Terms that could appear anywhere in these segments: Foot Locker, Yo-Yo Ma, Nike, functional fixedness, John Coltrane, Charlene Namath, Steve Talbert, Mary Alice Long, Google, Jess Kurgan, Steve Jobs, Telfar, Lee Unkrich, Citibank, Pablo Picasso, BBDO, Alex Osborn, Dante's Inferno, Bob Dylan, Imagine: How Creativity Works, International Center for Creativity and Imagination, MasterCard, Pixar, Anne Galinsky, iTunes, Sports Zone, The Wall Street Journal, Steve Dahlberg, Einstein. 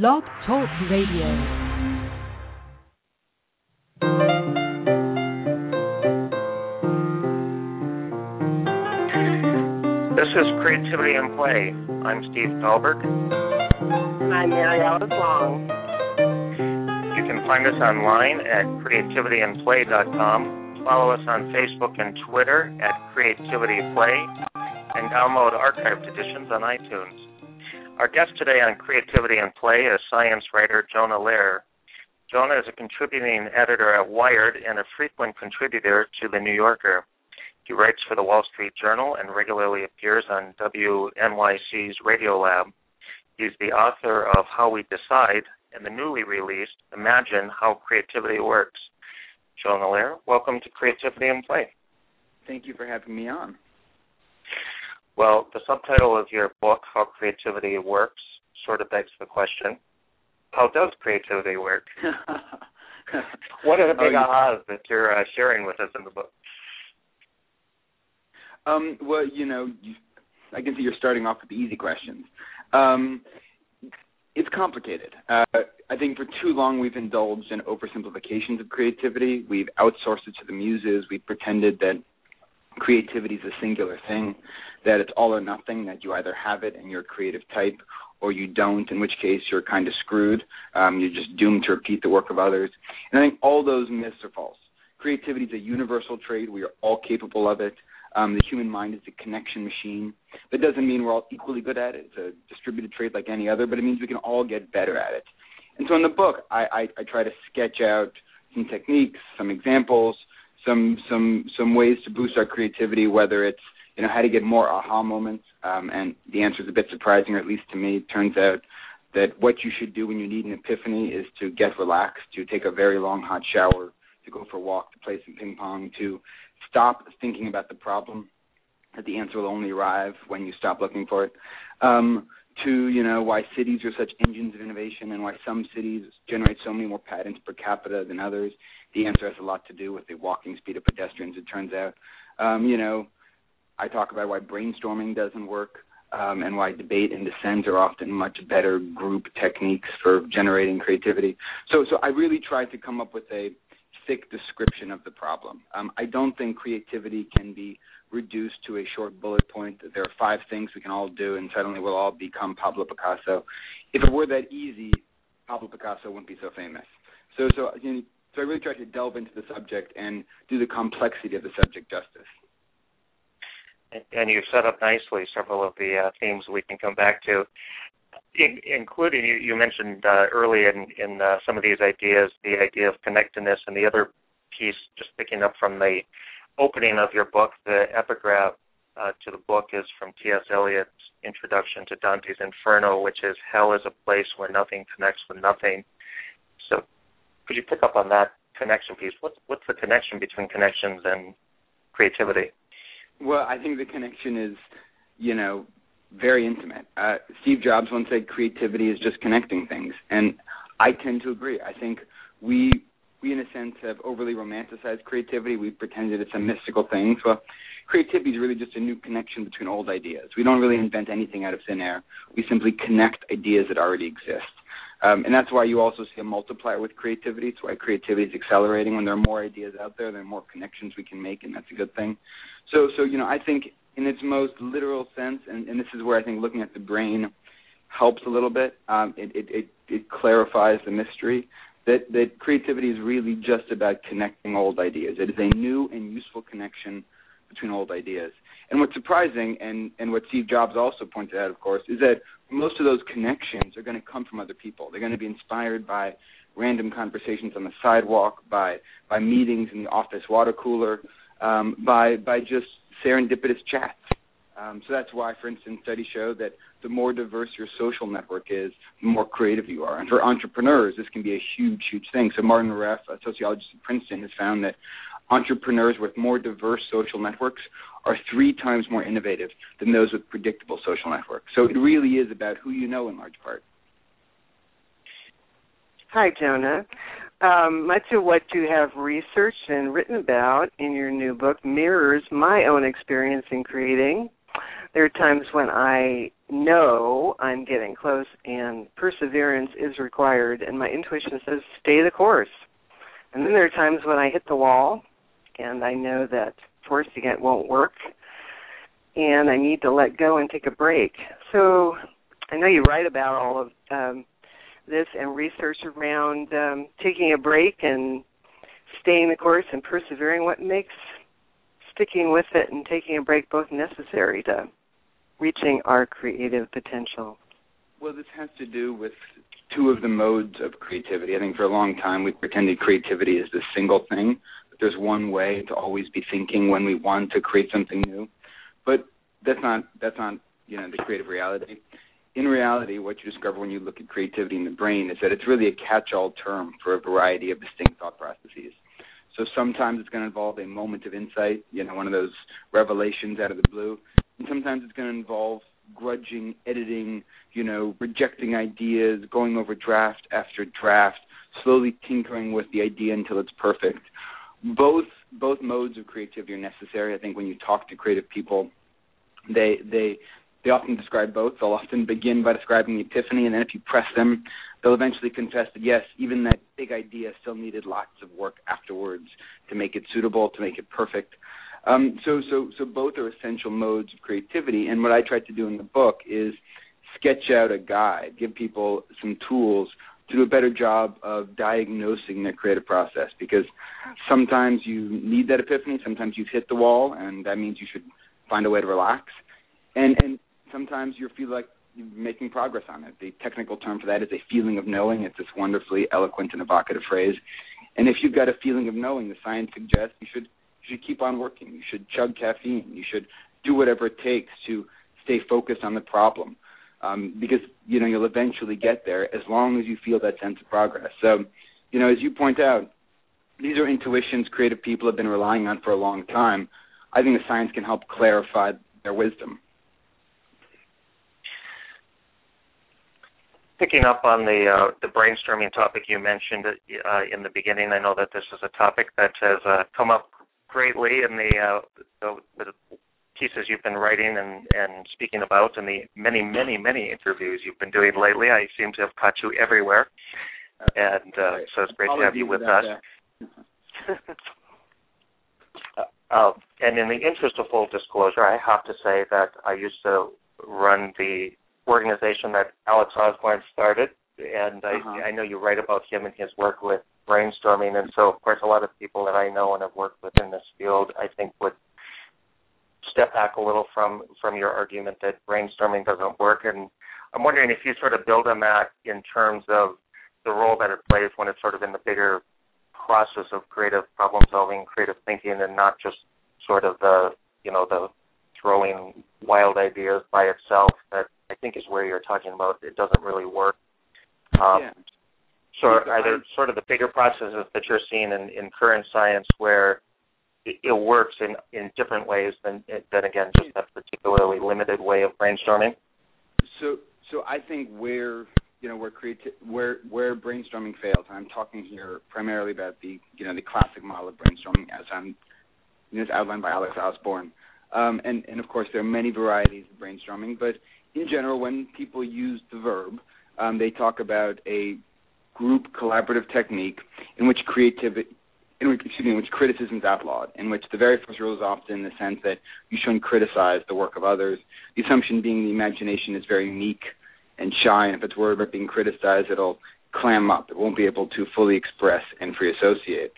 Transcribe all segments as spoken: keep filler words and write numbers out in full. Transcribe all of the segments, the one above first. Blog Talk Radio. This is Creativity in Play. I'm Steve Talbert. I'm Mary Alice Long. You can find us online at creativity in play dot com. Follow us on Facebook and Twitter at Creativity Play, and download archived editions on iTunes. Our guest today on Creativity in Play is science writer Jonah Lehrer. Jonah is a contributing editor at Wired and a frequent contributor to The New Yorker. He writes for The Wall Street Journal and regularly appears on W N Y C's RadioLab. He's the author of How We Decide and the newly released Imagine: How Creativity Works. Jonah Lehrer, welcome to Creativity in Play. Thank you for having me on. Well, the subtitle of your book, How Creativity Works, sort of begs the question, how does creativity work? What are the big ahas that you're uh, sharing with us in the book? Um, well, you know, you, I can see you're starting off with the easy questions. Um, it's complicated. Uh, I think for too long we've indulged in oversimplifications of creativity. We've outsourced it to the muses. We've pretended that creativity is a singular thing, that it's all or nothing, that you either have it and you're a creative type or you don't, in which case you're kind of screwed. Um, you're just doomed to repeat the work of others. And I think all those myths are false. Creativity is a universal trait. We are all capable of it. Um, the human mind is a connection machine. That doesn't mean we're all equally good at it. It's a distributed trait like any other, but it means we can all get better at it. And so in the book, I, I, I try to sketch out some techniques, some examples, some some some ways to boost our creativity, whether it's, you know, how to get more aha moments. Um, and the answer is a bit surprising, or at least to me. It turns out that what you should do when you need an epiphany is to get relaxed, to take a very long hot shower, to go for a walk, to play some ping pong, to stop thinking about the problem, that the answer will only arrive when you stop looking for it. Um, to, you know, why cities are such engines of innovation and why some cities generate so many more patents per capita than others. The answer has a lot to do with the walking speed of pedestrians, it turns out. Um, you know, I talk about why brainstorming doesn't work um, and why debate and dissent are often much better group techniques for generating creativity. So, so I really try to come up with a thick description of the problem. Um, I don't think creativity can be reduced to a short bullet point. There are five things we can all do, and suddenly we'll all become Pablo Picasso. If it were that easy, Pablo Picasso wouldn't be so famous. So, so, you know, so I really tried to delve into the subject and do the complexity of the subject justice. And, and you've set up nicely several of the uh, themes we can come back to. In, including, you, you mentioned uh, early in, in uh, some of these ideas, the idea of connectedness, and the other piece, just picking up from the opening of your book, the epigraph uh, to the book is from T S Eliot's introduction to Dante's Inferno, which is, hell is a place where nothing connects with nothing. So could you pick up on that connection piece? What's, what's the connection between connections and creativity? Well, I think the connection is, you know, very intimate. Uh, Steve Jobs once said creativity is just connecting things, and I tend to agree. I think we, we in a sense, have overly romanticized creativity. We've pretended it's a mystical thing. So creativity is really just a new connection between old ideas. We don't really invent anything out of thin air. We simply connect ideas that already exist. Um, and that's why you also see a multiplier with creativity. It's why creativity is accelerating. When there are more ideas out there, there are more connections we can make, and that's a good thing. So, so you know, I think in its most literal sense, and, and this is where I think looking at the brain helps a little bit, um, it, it, it, it clarifies the mystery, that, that creativity is really just about connecting old ideas. It is a new and useful connection between old ideas. And what's surprising, and, and what Steve Jobs also pointed out, of course, is that most of those connections are going to come from other people. They're going to be inspired by random conversations on the sidewalk, by, by meetings in the office water cooler, um, by, by just serendipitous chats. Um, so that's why, for instance, studies show that the more diverse your social network is, the more creative you are. And for entrepreneurs, this can be a huge, huge thing. So Martin Reff, a sociologist at Princeton, has found that entrepreneurs with more diverse social networks are three times more innovative than those with predictable social networks. So it really is about who you know in large part. Hi, Jonah. Um, much of what you have researched and written about in your new book mirrors my own experience in creating. There are times when I know I'm getting close and perseverance is required, and my intuition says stay the course. And then there are times when I hit the wall and I know that forcing it won't work and I need to let go and take a break. So I know you write about all of um, this and research around um, taking a break and staying the course and persevering. What makes sticking with it and taking a break both necessary to reaching our creative potential? Well, this has to do with two of the modes of creativity. I think for a long time we pretended creativity is this single thing. But there's one way to always be thinking when we want to create something new. But that's not that's not you know the creative reality. In reality, what you discover when you look at creativity in the brain is that it's really a catch-all term for a variety of distinct thought processes. So sometimes it's going to involve a moment of insight, you know, one of those revelations out of the blue. And sometimes it's going to involve grudging, editing, you know, rejecting ideas, going over draft after draft, slowly tinkering with the idea until it's perfect. Both both modes of creativity are necessary. I think when you talk to creative people, they they They often describe both. They'll often begin by describing the epiphany, and then if you press them, they'll eventually confess that, yes, even that big idea still needed lots of work afterwards to make it suitable, to make it perfect. Um, so, so, so both are essential modes of creativity, and what I tried to do in the book is sketch out a guide, give people some tools to do a better job of diagnosing their creative process, because sometimes you need that epiphany, sometimes you've hit the wall, and that means you should find a way to relax. And, and sometimes you feel like you're making progress on it. The technical term for that is a feeling of knowing. It's this wonderfully eloquent and evocative phrase. And if you've got a feeling of knowing, the science suggests you should you should keep on working. You should chug caffeine. You should do whatever it takes to stay focused on the problem, um, because you know you'll eventually get there as long as you feel that sense of progress. So, you know, as you point out, these are intuitions creative people have been relying on for a long time. I think the science can help clarify their wisdom. Picking up on the uh, the brainstorming topic you mentioned uh, in the beginning, I know that this is a topic that has uh, come up greatly in the, uh, the, the pieces you've been writing and, and speaking about and the many, many, many interviews you've been doing lately. I seem to have caught you everywhere, and uh, so it's great I'll to have you with us. uh, and in the interest of full disclosure, I have to say that I used to run the organization that Alex Osborn started, and I, uh-huh. I know you write about him and his work with brainstorming, and so, of course, a lot of people that I know and have worked with in this field, I think, would step back a little from, from your argument that brainstorming doesn't work, and I'm wondering if you sort of build on that in terms of the role that it plays when it's sort of in the bigger process of creative problem-solving, creative thinking, and not just sort of the, you know, the throwing wild ideas by itself that I think is where you're talking about it doesn't really work. Um, yeah. So are there sort of the bigger processes that you're seeing in, in current science where it, it works in, in different ways than, than, again, just that particularly limited way of brainstorming? So so I think where, you know, where, creati- where, where brainstorming fails, I'm talking here primarily about the, you know, the classic model of brainstorming as I'm, you know, it's outlined by Alex Osborn. Um, and, and, of course, there are many varieties of brainstorming, but in general, when people use the verb, um, they talk about a group collaborative technique in which creativity, in which, excuse me, in which criticism is outlawed, in which the very first rule is often the sense that you shouldn't criticize the work of others, the assumption being the imagination is very meek and shy, and if it's worried about being criticized, it'll clam up. It won't be able to fully express and free associate.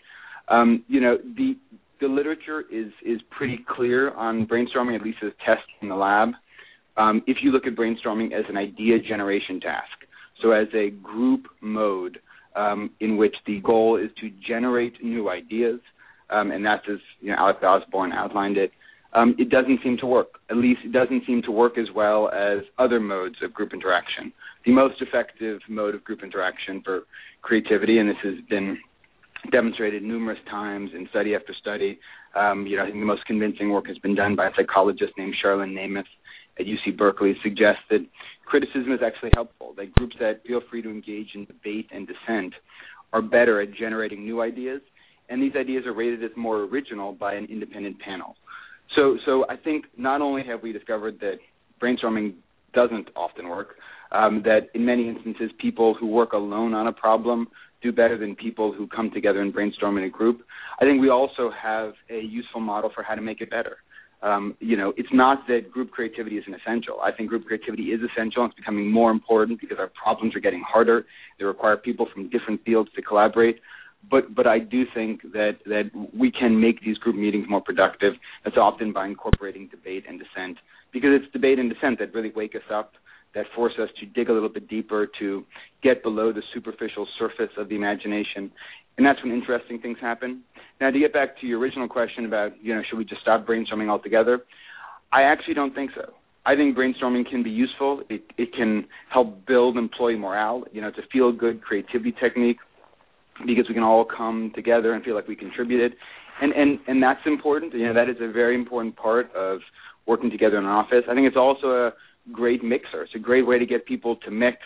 Um, you know, the the literature is, is pretty clear on brainstorming, at least as tests in the lab. Um, if you look at brainstorming as an idea generation task, so as a group mode um, in which the goal is to generate new ideas, um, and that's as you know, Alex Osborn outlined it, um, it doesn't seem to work. At least it doesn't seem to work as well as other modes of group interaction. The most effective mode of group interaction for creativity, and this has been demonstrated numerous times in study after study, um, you know, I think the most convincing work has been done by a psychologist named Charlene Namath at U C Berkeley, suggests that criticism is actually helpful, that groups that feel free to engage in debate and dissent are better at generating new ideas, and these ideas are rated as more original by an independent panel. So, so I think not only have we discovered that brainstorming doesn't often work, um, that in many instances people who work alone on a problem do better than people who come together and brainstorm in a group. I think we also have a useful model for how to make it better. Um, you know, it's not that group creativity isn't essential. I think group creativity is essential, and it's becoming more important because our problems are getting harder. They require people from different fields to collaborate. But but I do think that, that we can make these group meetings more productive. That's often by incorporating debate and dissent, because it's debate and dissent that really wake us up, that force us to dig a little bit deeper, to get below the superficial surface of the imagination. And that's when interesting things happen. Now, to get back to your original question about, you know, should we just stop brainstorming altogether? I actually don't think so. I think brainstorming can be useful. It, it can help build employee morale. You know, it's a feel-good creativity technique, because we can all come together and feel like we contributed. And, and, and that's important. You know, that is a very important part of working together in an office. I think it's also a great mixer. It's a great way to get people to mix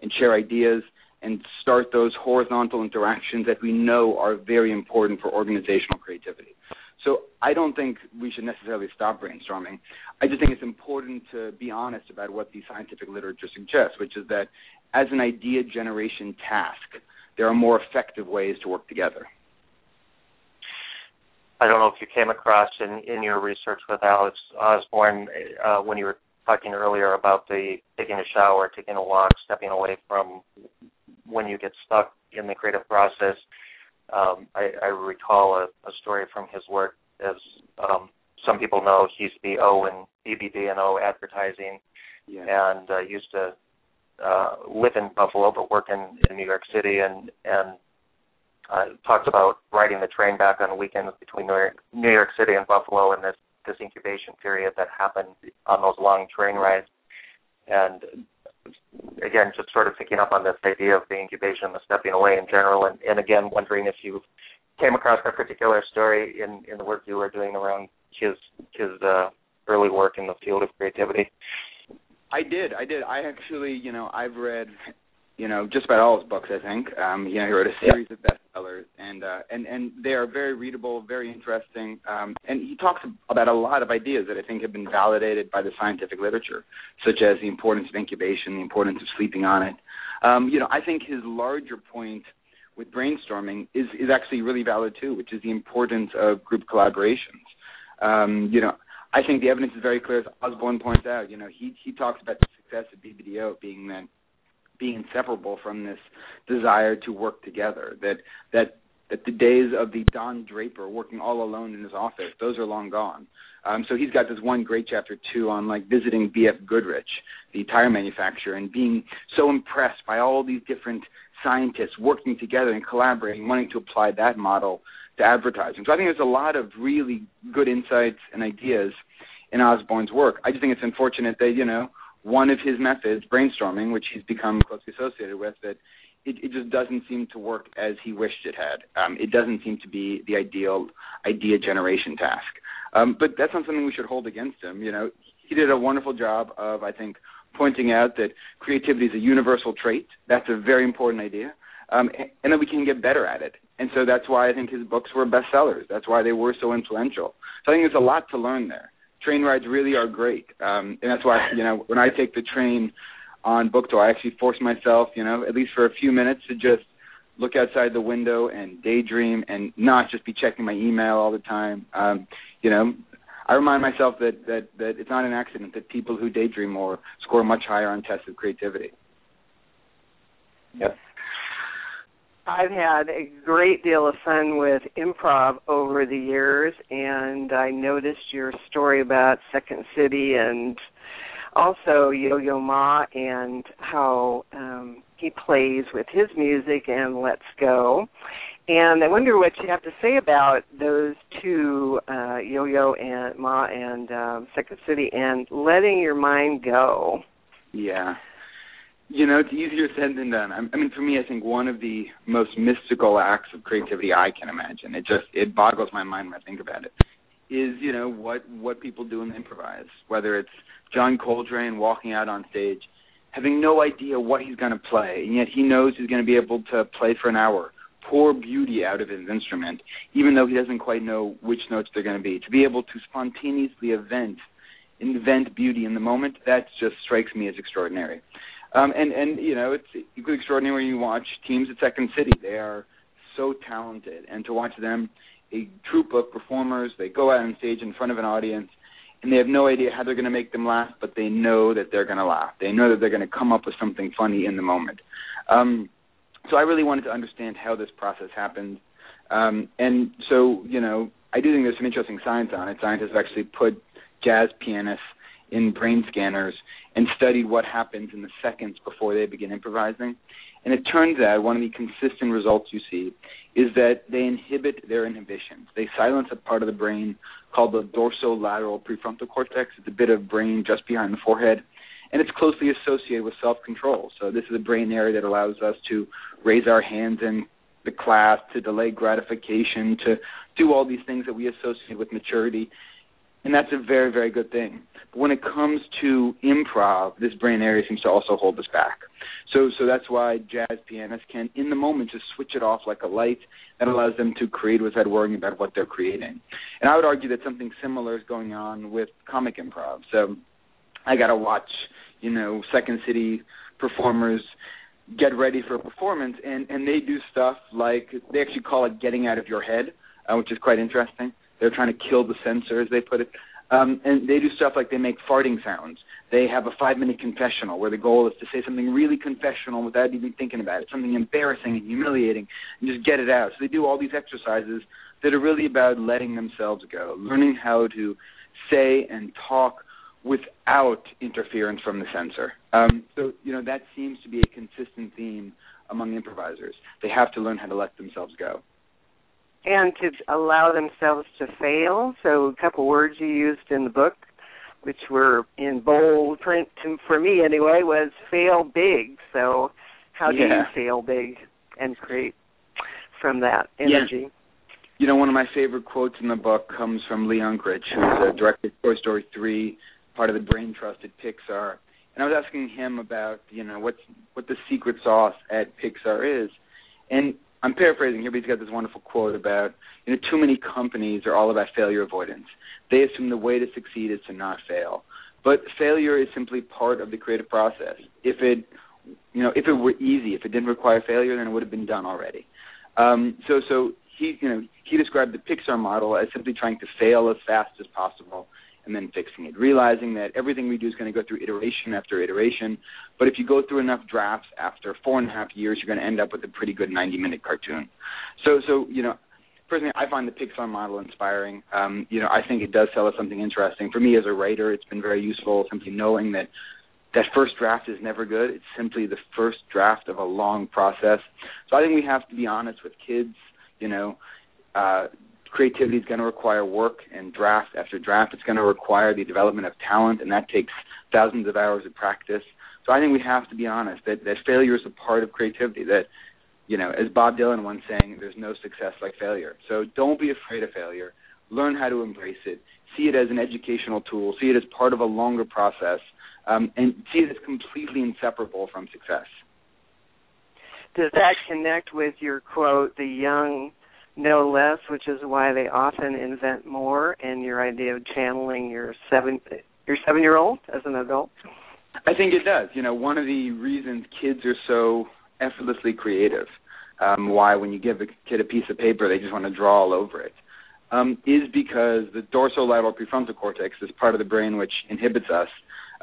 and share ideas and start those horizontal interactions that we know are very important for organizational creativity. So I don't think we should necessarily stop brainstorming. I just think it's important to be honest about what the scientific literature suggests, which is that as an idea generation task, there are more effective ways to work together. I don't know if you came across in, in your research with Alex Osborn uh, when you were talking earlier about the taking a shower, taking a walk, stepping away from when you get stuck in the creative process. Um, I, I recall a, a story from his work. As um, some people know, he's the O in B B D O advertising, yeah. and uh, used to Uh, live in Buffalo but work in, in New York City, and and uh, talked about riding the train back on the weekends between New York, New York City and Buffalo, and this, this incubation period that happened on those long train rides. And again, just sort of picking up on this idea of the incubation, the stepping away in general, and, and again wondering if you came across that particular story in, in the work you were doing around his, his uh, early work in the field of creativity. I did. I did. I actually, you know, I've read, you know, just about all his books, I think. Um, you know, he wrote a series of bestsellers, and uh, and, and they are very readable, very interesting. Um, and he talks about a lot of ideas that I think have been validated by the scientific literature, such as the importance of incubation, the importance of sleeping on it. Um, you know, I think his larger point with brainstorming is, is actually really valid, too, which is the importance of group collaborations. Um, you know, I think the evidence is very clear, as Osborn points out. You know, he he talks about the success of B B D O being that being inseparable from this desire to work together. That that that the days of the Don Draper working all alone in his office, those are long gone. Um, so he's got this one great chapter too on like visiting B F Goodrich, the tire manufacturer, and being so impressed by all these different scientists working together and collaborating, wanting to apply that model to advertising. So I think there's a lot of really good insights and ideas in Osborn's work. I just think it's unfortunate that, you know, one of his methods, brainstorming, which he's become closely associated with, that it, it just doesn't seem to work as he wished it had. Um, it doesn't seem to be the ideal idea generation task. Um, but that's not something we should hold against him. You know, he did a wonderful job of, I think, pointing out that creativity is a universal trait. That's a very important idea. Um, and that we can get better at it. And so that's why I think his books were bestsellers. That's why they were so influential. So I think there's a lot to learn there. Train rides really are great. Um, and that's why, you know, when I take the train on book tour, I actually force myself, you know, at least for a few minutes to just look outside the window and daydream and not just be checking my email all the time. Um, you know, I remind myself that, that, that it's not an accident that people who daydream more score much higher on tests of creativity. Yep. I've had a great deal of fun with improv over the years, and I noticed your story about Second City and also Yo-Yo Ma and how um, he plays with his music and Let's Go. And I wonder what you have to say about those two, uh, Yo-Yo and Ma and um, Second City, and letting your mind go. Yeah. You know, it's easier said than done. I mean, for me, I think one of the most mystical acts of creativity I can imagine, it just, it boggles my mind when I think about it, is, you know, what, what people do and improvise, whether it's John Coltrane walking out on stage, having no idea what he's going to play, and yet he knows he's going to be able to play for an hour, pour beauty out of his instrument, even though he doesn't quite know which notes they're going to be. To be able to spontaneously invent, invent beauty in the moment, that just strikes me as extraordinary. Um, and, and, you know, it's equally extraordinary when you watch teams at Second City. They are so talented. And to watch them, a troupe of performers, they go out on stage in front of an audience, and they have no idea how they're going to make them laugh, but they know that they're going to laugh. They know that they're going to come up with something funny in the moment. Um, so I really wanted to understand how this process happened. Um, and so, you know, I do think there's some interesting science on it. Scientists have actually put jazz pianists in brain scanners and studied what happens in the seconds before they begin improvising. And it turns out one of the consistent results you see is that they inhibit their inhibitions. They silence a part of the brain called the dorsolateral prefrontal cortex. It's a bit of brain just behind the forehead, and it's closely associated with self-control. So this is a brain area that allows us to raise our hands in the class, to delay gratification, to do all these things that we associate with maturity. And that's a very, very good thing. But when it comes to improv, this brain area seems to also hold us back. So so that's why jazz pianists can, in the moment, just switch it off like a light. That allows them to create without worrying about what they're creating. And I would argue that something similar is going on with comic improv. So I got to watch, you know, Second City performers get ready for a performance, and, and they do stuff like, they actually call it getting out of your head, uh, which is quite interesting. They're trying to kill the censor, as they put it. Um, and they do stuff like they make farting sounds. They have a five-minute confessional where the goal is to say something really confessional without even thinking about it, something embarrassing and humiliating, and just get it out. So they do all these exercises that are really about letting themselves go, learning how to say and talk without interference from the censor. Um, so, you know, that seems to be a consistent theme among improvisers. They have to learn how to let themselves go. And to allow themselves to fail. So a couple words you used in the book, which were in bold print, for me anyway, was fail big. So how do yeah. you fail big and create from that energy? Yeah. You know, one of my favorite quotes in the book comes from Lee Unkrich, who's a director of Toy Story three, part of the brain trust at Pixar. And I was asking him about, you know, what's, what the secret sauce at Pixar is. And I'm paraphrasing here, but he's got this wonderful quote about, you know, too many companies are all about failure avoidance. They assume the way to succeed is to not fail. But failure is simply part of the creative process. If it, you know, if it were easy, if it didn't require failure, then it would have been done already. Um, so, so he, you know, he described the Pixar model as simply trying to fail as fast as possible and then fixing it, realizing that everything we do is going to go through iteration after iteration. But if you go through enough drafts, after four and a half years, you're going to end up with a pretty good ninety-minute cartoon. So, so you know, personally, I find the Pixar model inspiring. Um, you know, I think it does tell us something interesting. For me as a writer, it's been very useful simply knowing that that first draft is never good. It's simply the first draft of a long process. So I think we have to be honest with kids, you know, uh, creativity is going to require work and draft after draft. It's going to require the development of talent, and that takes thousands of hours of practice. So I think we have to be honest that, that failure is a part of creativity, that, you know, as Bob Dylan once sang, there's no success like failure. So don't be afraid of failure. Learn how to embrace it. See it as an educational tool. See it as part of a longer process, um, and see it as completely inseparable from success. Does that connect with your quote, the young no less, which is why they often invent more, and your idea of channeling your seven your seven-year-old as an adult? I think it does. You know, one of the reasons kids are so effortlessly creative, um, why when you give a kid a piece of paper, they just want to draw all over it, um, is because the dorsolateral prefrontal cortex is part of the brain which inhibits us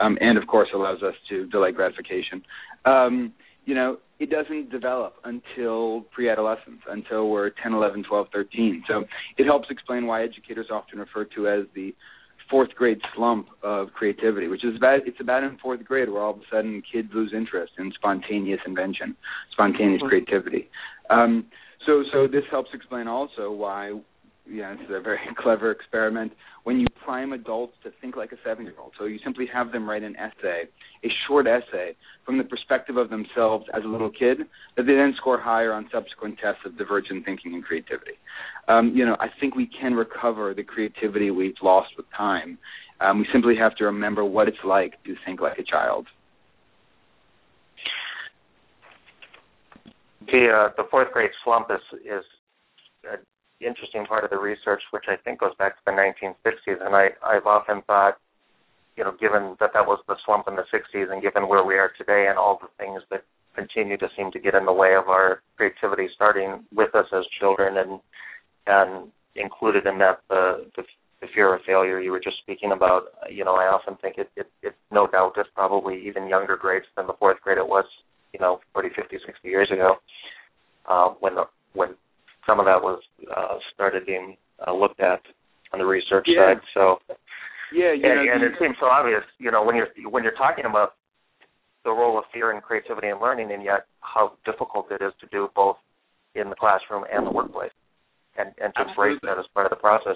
um, and, of course, allows us to delay gratification. Um, you know, it doesn't develop until pre-adolescence, until we're ten, eleven, twelve, thirteen. So it helps explain why educators often refer to as the fourth grade slump of creativity, which is about, it's about in fourth grade where all of a sudden kids lose interest in spontaneous invention, spontaneous creativity. Um, so, so this helps explain also why, yeah, this is a very clever experiment, when you prime adults to think like a seven-year-old. So you simply have them write an essay, a short essay, from the perspective of themselves as a little kid, that they then score higher on subsequent tests of divergent thinking and creativity. Um, you know, I think we can recover the creativity we've lost with time. Um, we simply have to remember what it's like to think like a child. the uh, the fourth grade slump is is an interesting part of the research, which I think goes back to the nineteen sixties, and I, I've often thought, you know, given that that was the slump in the sixties and given where we are today and all the things that continue to seem to get in the way of our creativity starting with us as children, and and included in that the, the, the fear of failure you were just speaking about, you know, I often think it, it, it no doubt is probably even younger grades than the fourth grade it was, you know, forty, fifty, sixty years ago, uh, when the, when some of that was uh, started being uh, looked at on the research yeah. side. So, yeah, you and, know, and it seems so obvious, you know, when you're when you're talking about the role of fear in creativity and learning, and yet how difficult it is to do both in the classroom and the workplace, and, and to embrace that as part of the process.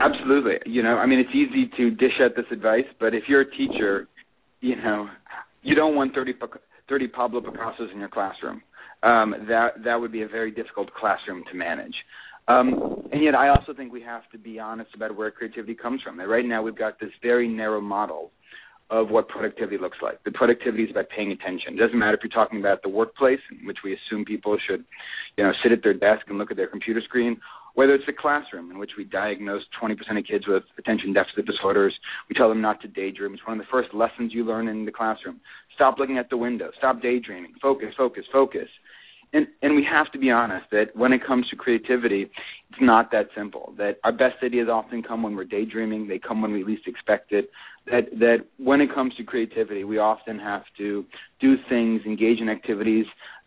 Absolutely. You know, I mean, it's easy to dish out this advice, but if you're a teacher, you know, you don't want thirty, thirty Pablo Picassos in your classroom. Um, that that would be a very difficult classroom to manage. Um, and yet I also think we have to be honest about where creativity comes from. And right now we've got this very narrow model of what productivity looks like. The productivity is about paying attention. It doesn't matter if you're talking about the workplace, in which we assume people should, you know, sit at their desk and look at their computer screen, whether it's the classroom, in which we diagnose twenty percent of kids with attention deficit disorders. We tell them not to daydream. It's one of the first lessons you learn in the classroom. Stop looking at the window. Stop daydreaming. Focus, focus, focus. And, and we have to be honest that when it comes to creativity, it's not that simple, that our best ideas often come when we're daydreaming. They come when we least expect it, that, that when it comes to creativity, we often have to do things, engage in activities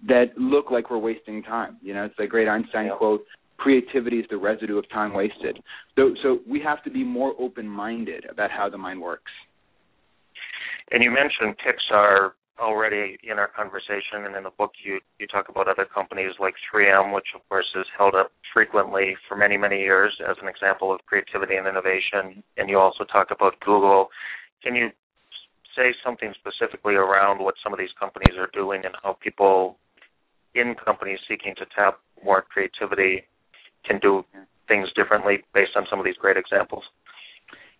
that look like we're wasting time. You know, it's the great Einstein yeah. quote, creativity is the residue of time wasted. So, so we have to be more open-minded about how the mind works. And you mentioned Pixar already in our conversation, and in the book you, you talk about other companies like three M, which of course is held up frequently for many, many years as an example of creativity and innovation, and you also talk about Google. Can you say something specifically around what some of these companies are doing and how people in companies seeking to tap more creativity can do things differently based on some of these great examples?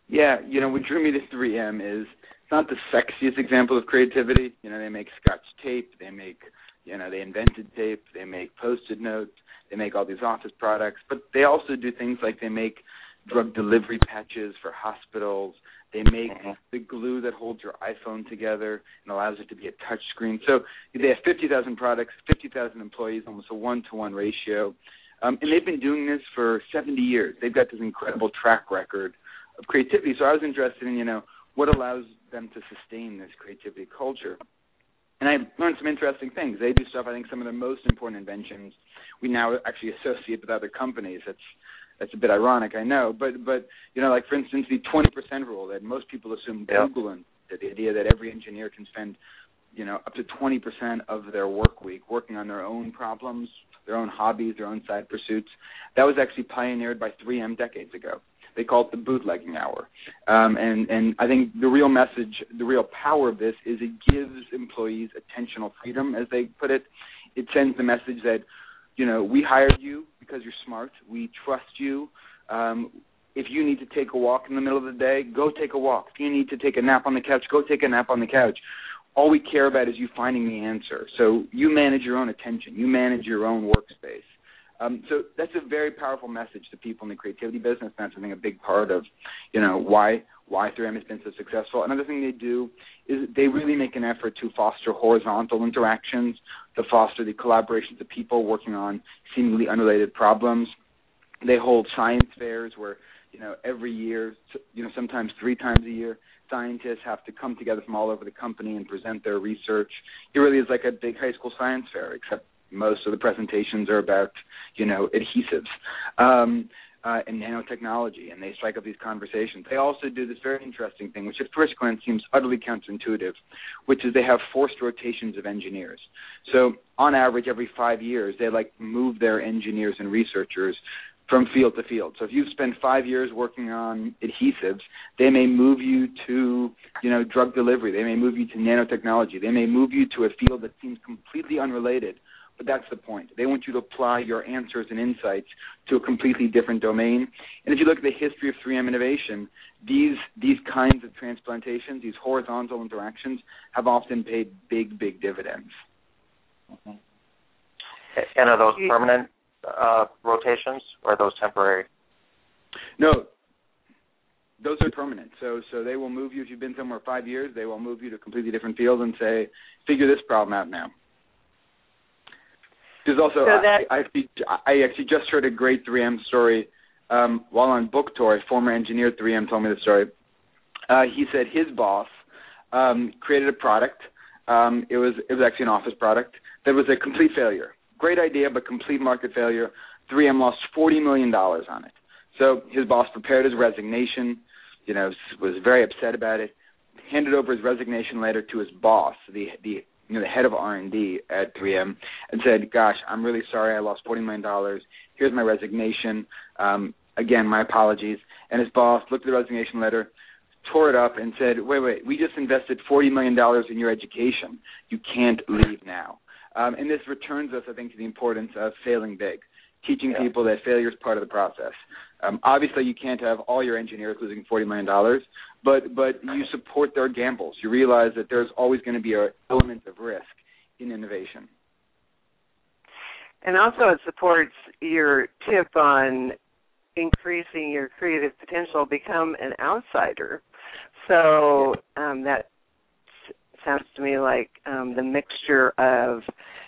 Yeah, you know, what drew me to three M is not the sexiest example of creativity. You know, they make scotch tape, they make, you know, they invented tape, they make Post-it notes, they make all these office products, but they also do things like they make drug delivery patches for hospitals, they make mm-hmm. the glue that holds your iPhone together and allows it to be a touch screen. So they have fifty thousand products, fifty thousand employees, almost a one-to-one ratio, um, and they've been doing this for seventy years. They've got this incredible track record of creativity. So I was interested in, you know, what allows them to sustain this creativity culture. And I learned some interesting things. They do stuff, I think some of the most important inventions we now actually associate with other companies. That's that's a bit ironic, I know. But, but you know, like, for instance, the twenty percent rule that most people assume yeah. Google and the idea that every engineer can spend, you know, up to twenty percent of their work week working on their own problems, their own hobbies, their own side pursuits. That was actually pioneered by three M decades ago. They call it the bootlegging hour. Um, and, and I think the real message, the real power of this is it gives employees attentional freedom, as they put it. It sends the message that, you know, we hired you because you're smart. We trust you. Um, if you need to take a walk in the middle of the day, go take a walk. If you need to take a nap on the couch, go take a nap on the couch. All we care about is you finding the answer. So you manage your own attention. You manage your own workspace. Um, so that's a very powerful message to people in the creativity business. That's, I think, a big part of, you know, why why three M has been so successful. Another thing they do is they really make an effort to foster horizontal interactions, to foster the collaborations of people working on seemingly unrelated problems. They hold science fairs where, you know, every year, you know, sometimes three times a year, scientists have to come together from all over the company and present their research. It really is like a big high school science fair, except most of the presentations are about, you know, adhesives um, uh, and nanotechnology, and they strike up these conversations. They also do this very interesting thing, which at first glance seems utterly counterintuitive, which is they have forced rotations of engineers. So on average, every five years, they, like, move their engineers and researchers from field to field. So if you've spent five years working on adhesives, they may move you to, you know, drug delivery. They may move you to nanotechnology. They may move you to a field that seems completely unrelated. But that's the point. They want you to apply your answers and insights to a completely different domain. And if you look at the history of three M innovation, these these kinds of transplantations, these horizontal interactions, have often paid big, big dividends. Mm-hmm. And are those permanent uh, rotations, or are those temporary? No, those are permanent. So so they will move you. If you've been somewhere five years, they will move you to a completely different field and say, figure this problem out now. There's also, so that, I, I, actually, I actually just heard a great three M story um, while on book tour. A former engineer at three M told me the story. Uh, he said his boss um, created a product. Um, it was it was actually an office product that was a complete failure. Great idea, but complete market failure. three M lost forty million dollars on it. So his boss prepared his resignation, you know, was very upset about it, handed over his resignation letter to his boss, the the you know, the head of R and D at three M, and said, gosh, I'm really sorry I lost forty million dollars. Here's my resignation. Um, again, my apologies. And his boss looked at the resignation letter, tore it up, and said, wait, wait, we just invested forty million dollars in your education. You can't leave now. Um, and this returns us, I think, to the importance of failing big, teaching yeah. people that failure is part of the process. Um, obviously, you can't have all your engineers losing forty million dollars, but but you support their gambles. You realize that there's always going to be an element of risk in innovation. And also it supports your tip on increasing your creative potential, become an outsider. So um, that sounds to me like um, the mixture of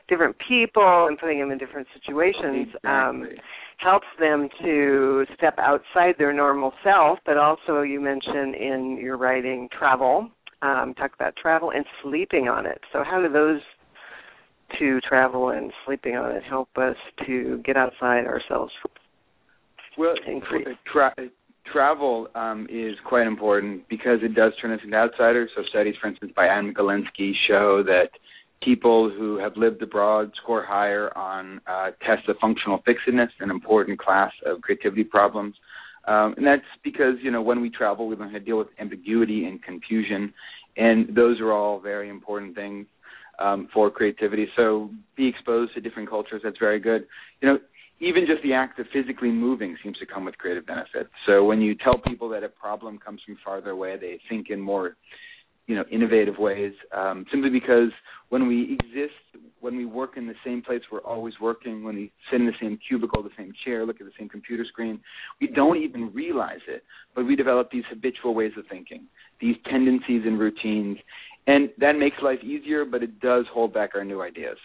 different people and putting them in different situations um, exactly. helps them to step outside their normal self, but also you mentioned in your writing travel, um, talk about travel and sleeping on it. So how do those two, travel and sleeping on it, help us to get outside ourselves? Well, tra- travel um, is quite important because it does turn us into outsiders. So studies, for instance, by Anne Galinsky show that people who have lived abroad score higher on uh, tests of functional fixedness, an important class of creativity problems. Um, and that's because, you know, when we travel, we learn how to deal with ambiguity and confusion, and those are all very important things um, for creativity. So be exposed to different cultures. That's very good. You know, even just the act of physically moving seems to come with creative benefits. So when you tell people that a problem comes from farther away, they think in more you know, innovative ways, um, simply because when we exist, when we work in the same place we're always working, when we sit in the same cubicle, the same chair, look at the same computer screen, we don't even realize it, but we develop these habitual ways of thinking, these tendencies and routines, and that makes life easier, but it does hold back our new ideas.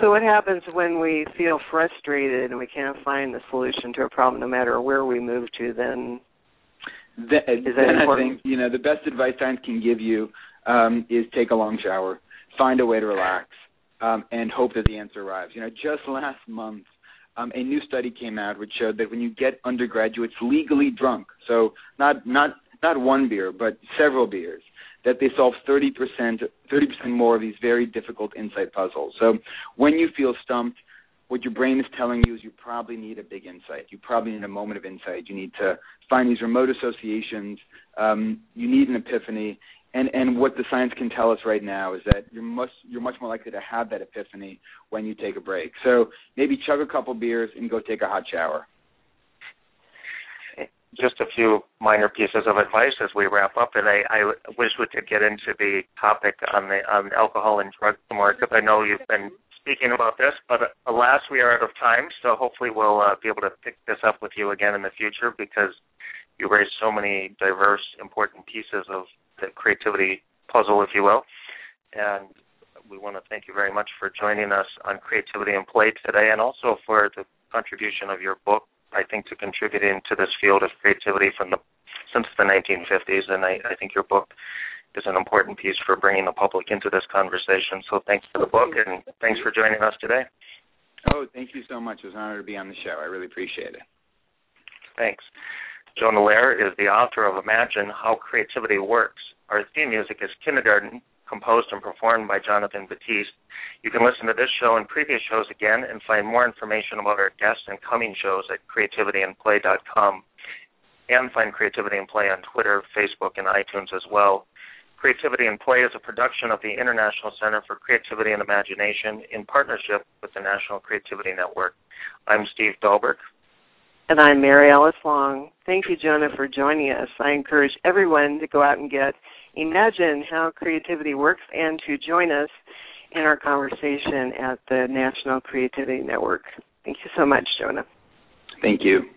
So what happens when we feel frustrated and we can't find the solution to a problem no matter where we move to then? Then, then I think, you know, the best advice I can give you um, is take a long shower, find a way to relax, um, and hope that the answer arrives. You know, just last month, um, a new study came out which showed that when you get undergraduates legally drunk, so not not, not one beer, but several beers, that they solve thirty percent, thirty percent more of these very difficult insight puzzles. So when you feel stumped, what your brain is telling you is you probably need a big insight. You probably need a moment of insight. You need to find these remote associations. Um, you need an epiphany. And, and what the science can tell us right now is that you're much, you're much more likely to have that epiphany when you take a break. So maybe chug a couple beers and go take a hot shower. Just a few minor pieces of advice as we wrap up, and I, I wish we could get into the topic on the on alcohol and drug market. I know you've been speaking about this, but alas, we are out of time, so hopefully we'll uh, be able to pick this up with you again in the future because you raised so many diverse, important pieces of the creativity puzzle, if you will. And we want to thank you very much for joining us on Creativity in Play today and also for the contribution of your book, I think, to contributing to this field of creativity from the since the nineteen fifties. And I, I think your book is an important piece for bringing the public into this conversation. So thanks for the book, and thanks for joining us today. Oh, thank you so much. It was an honor to be on the show. I really appreciate it. Thanks. Jonah Lehrer is the author of Imagine: How Creativity Works. Our theme music is Kindergarten, composed and performed by Jonathan Batiste. You can listen to this show and previous shows again and find more information about our guests and coming shows at creativity in play dot com and find Creativity in Play on Twitter, Facebook, and iTunes as well. Creativity in Play is a production of the International Center for Creativity and Imagination in partnership with the National Creativity Network. I'm Steve Dahlberg. And I'm Mary Alice Long. Thank you, Jonah, for joining us. I encourage everyone to go out and get Imagine How Creativity Works and to join us in our conversation at the National Creativity Network. Thank you so much, Jonah. Thank you.